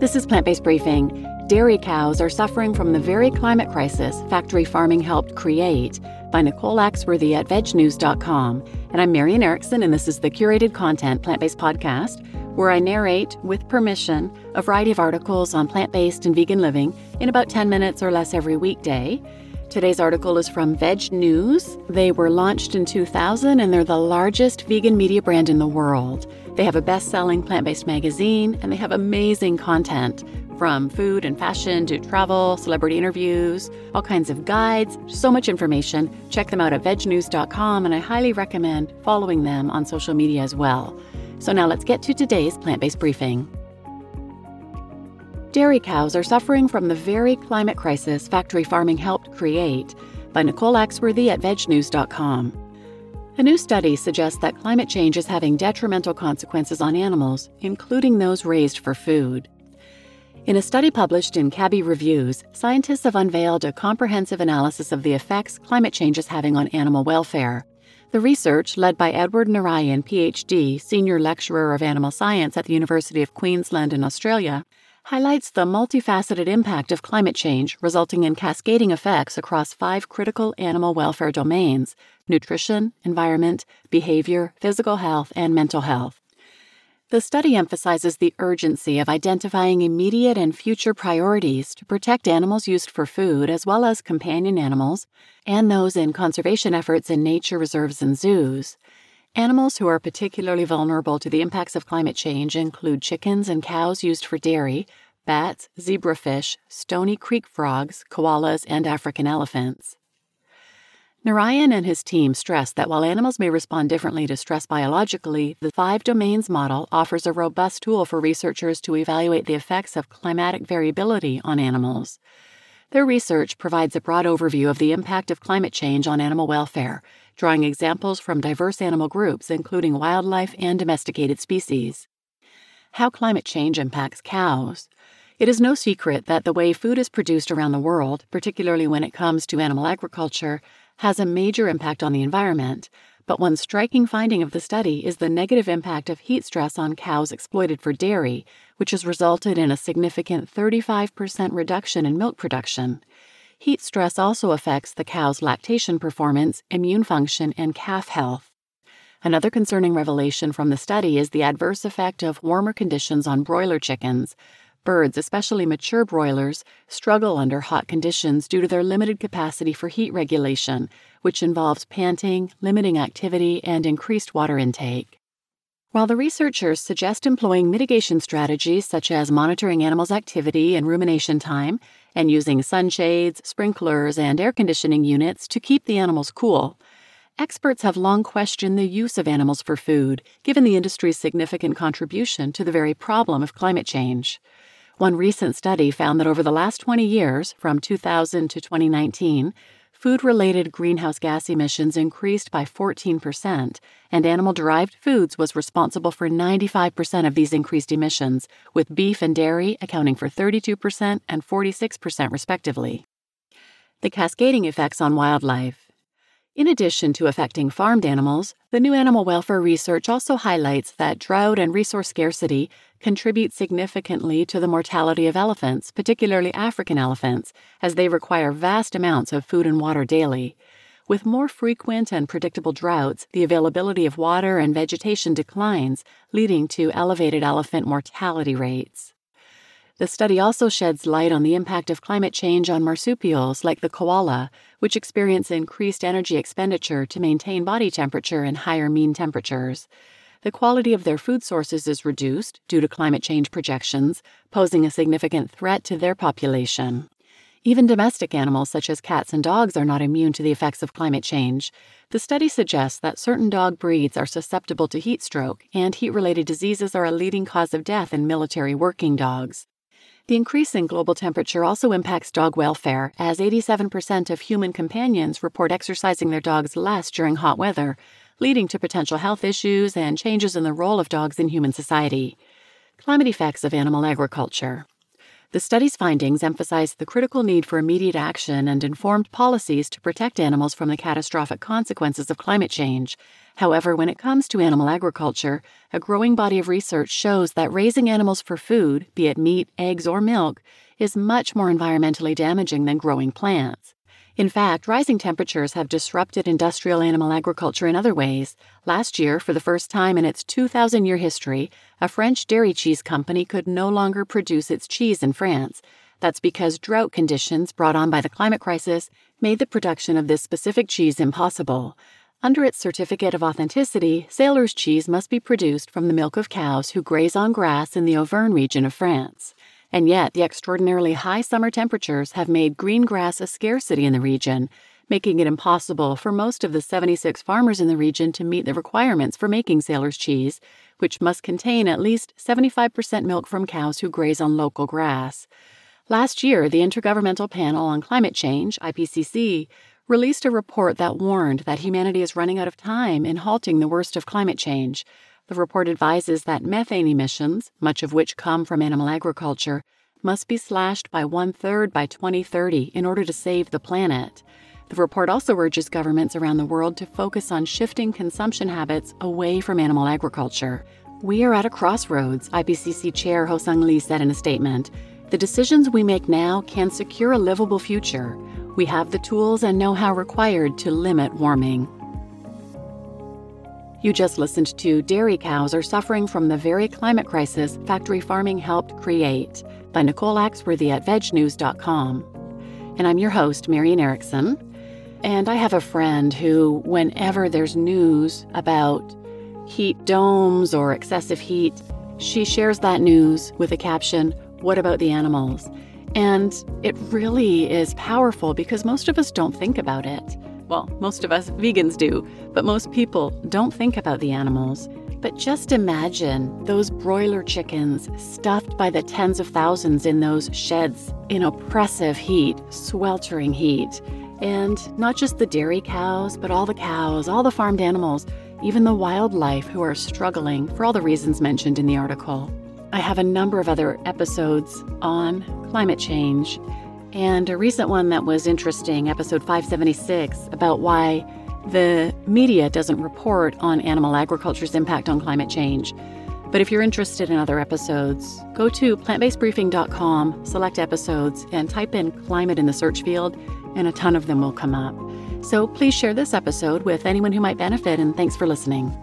This is Plant Based Briefing. Dairy cows are suffering from the very climate crisis factory farming helped create, by Nicole Axworthy at VegNews.com. And I'm Marian Erickson, and this is the curated content plant-based podcast where I narrate, with permission, a variety of articles on plant-based and vegan living in about 10 minutes or less every weekday. Today's article is from Veg News. They were launched in 2000, and they're the largest vegan media brand in the world. They have a best-selling plant-based magazine, and they have amazing content, from food and fashion to travel, celebrity interviews, all kinds of guides, so much information. Check them out at vegnews.com, and I highly recommend following them on social media as well. So now let's get to today's plant-based briefing. Dairy cows are suffering from the very climate crisis factory farming helped create, by Nicole Axworthy at VegNews.com. A new study suggests that climate change is having detrimental consequences on animals, including those raised for food. In a study published in CABI Reviews, scientists have unveiled a comprehensive analysis of the effects climate change is having on animal welfare. The research, led by Edward Narayan, PhD, Senior Lecturer of Animal Science at the University of Queensland in Australia, highlights the multifaceted impact of climate change, resulting in cascading effects across 5 critical animal welfare domains: nutrition, environment, behavior, physical health, and mental health. The study emphasizes the urgency of identifying immediate and future priorities to protect animals used for food, as well as companion animals, and those in conservation efforts in nature reserves and zoos. Animals who are particularly vulnerable to the impacts of climate change include chickens and cows used for dairy, bats, zebrafish, Stony Creek frogs, koalas, and African elephants. Narayan and his team stressed that while animals may respond differently to stress biologically, the 5 domains model offers a robust tool for researchers to evaluate the effects of climatic variability on animals. Their research provides a broad overview of the impact of climate change on animal welfare, drawing examples from diverse animal groups, including wildlife and domesticated species. How climate change impacts cows. It is no secret that the way food is produced around the world, particularly when it comes to animal agriculture, has a major impact on the environment. But one striking finding of the study is the negative impact of heat stress on cows exploited for dairy, which has resulted in a significant 35% reduction in milk production. Heat stress also affects the cow's lactation performance, immune function, and calf health. Another concerning revelation from the study is the adverse effect of warmer conditions on broiler chickens. Birds, especially mature broilers, struggle under hot conditions due to their limited capacity for heat regulation, which involves panting, limiting activity, and increased water intake. While the researchers suggest employing mitigation strategies such as monitoring animals' activity and rumination time, and using sunshades, sprinklers, and air conditioning units to keep the animals cool, experts have long questioned the use of animals for food, given the industry's significant contribution to the very problem of climate change. One recent study found that over the last 20 years, from 2000 to 2019, food-related greenhouse gas emissions increased by 14%, and animal-derived foods was responsible for 95% of these increased emissions, with beef and dairy accounting for 32% and 46% respectively. The cascading effects on wildlife. In addition to affecting farmed animals, the new animal welfare research also highlights that drought and resource scarcity contribute significantly to the mortality of elephants, particularly African elephants, as they require vast amounts of food and water daily. With more frequent and predictable droughts, the availability of water and vegetation declines, leading to elevated elephant mortality rates. The study also sheds light on the impact of climate change on marsupials like the koala, which experience increased energy expenditure to maintain body temperature and higher mean temperatures. The quality of their food sources is reduced due to climate change projections, posing a significant threat to their population. Even domestic animals such as cats and dogs are not immune to the effects of climate change. The study suggests that certain dog breeds are susceptible to heat stroke, and heat-related diseases are a leading cause of death in military working dogs. The increase in global temperature also impacts dog welfare, as 87% of human companions report exercising their dogs less during hot weather, leading to potential health issues and changes in the role of dogs in human society. Climate effects of animal agriculture. The study's findings emphasize the critical need for immediate action and informed policies to protect animals from the catastrophic consequences of climate change, However, when it comes to animal agriculture, a growing body of research shows that raising animals for food, be it meat, eggs, or milk, is much more environmentally damaging than growing plants. In fact, rising temperatures have disrupted industrial animal agriculture in other ways. Last year, for the first time in its 2,000-year history, a French dairy cheese company could no longer produce its cheese in France. That's because drought conditions brought on by the climate crisis made the production of this specific cheese impossible. Under its certificate of authenticity, Salers cheese must be produced from the milk of cows who graze on grass in the Auvergne region of France. And yet, the extraordinarily high summer temperatures have made green grass a scarcity in the region, making it impossible for most of the 76 farmers in the region to meet the requirements for making Salers cheese, which must contain at least 75% milk from cows who graze on local grass. Last year, the Intergovernmental Panel on Climate Change, IPCC, released a report that warned that humanity is running out of time in halting the worst of climate change. The report advises that methane emissions, much of which come from animal agriculture, must be slashed by 1/3 by 2030 in order to save the planet. The report also urges governments around the world to focus on shifting consumption habits away from animal agriculture. "We are at a crossroads," IPCC Chair Ho-Sung Lee said in a statement. "The decisions we make now can secure a livable future. We have the tools and know-how required to limit warming." You just listened to "Dairy Cows Are Suffering from the Very Climate Crisis Factory Farming Helped Create" by Nicole Axworthy at VegNews.com. And I'm your host, Marian Erickson. And I have a friend who, whenever there's news about heat domes or excessive heat, she shares that news with a caption, "What about the animals?" And it really is powerful because most of us don't think about it. Well, most of us vegans do, but most people don't think about the animals. But just imagine those broiler chickens stuffed by the tens of thousands in those sheds in oppressive heat, sweltering heat. And not just the dairy cows, but all the cows, all the farmed animals, even the wildlife who are struggling for all the reasons mentioned in the article. I have a number of other episodes on climate change. And a recent one that was interesting, episode 576, about why the media doesn't report on animal agriculture's impact on climate change. But if you're interested in other episodes, go to plantbasedbriefing.com, select episodes, and type in climate in the search field, and a ton of them will come up. So please share this episode with anyone who might benefit, and thanks for listening.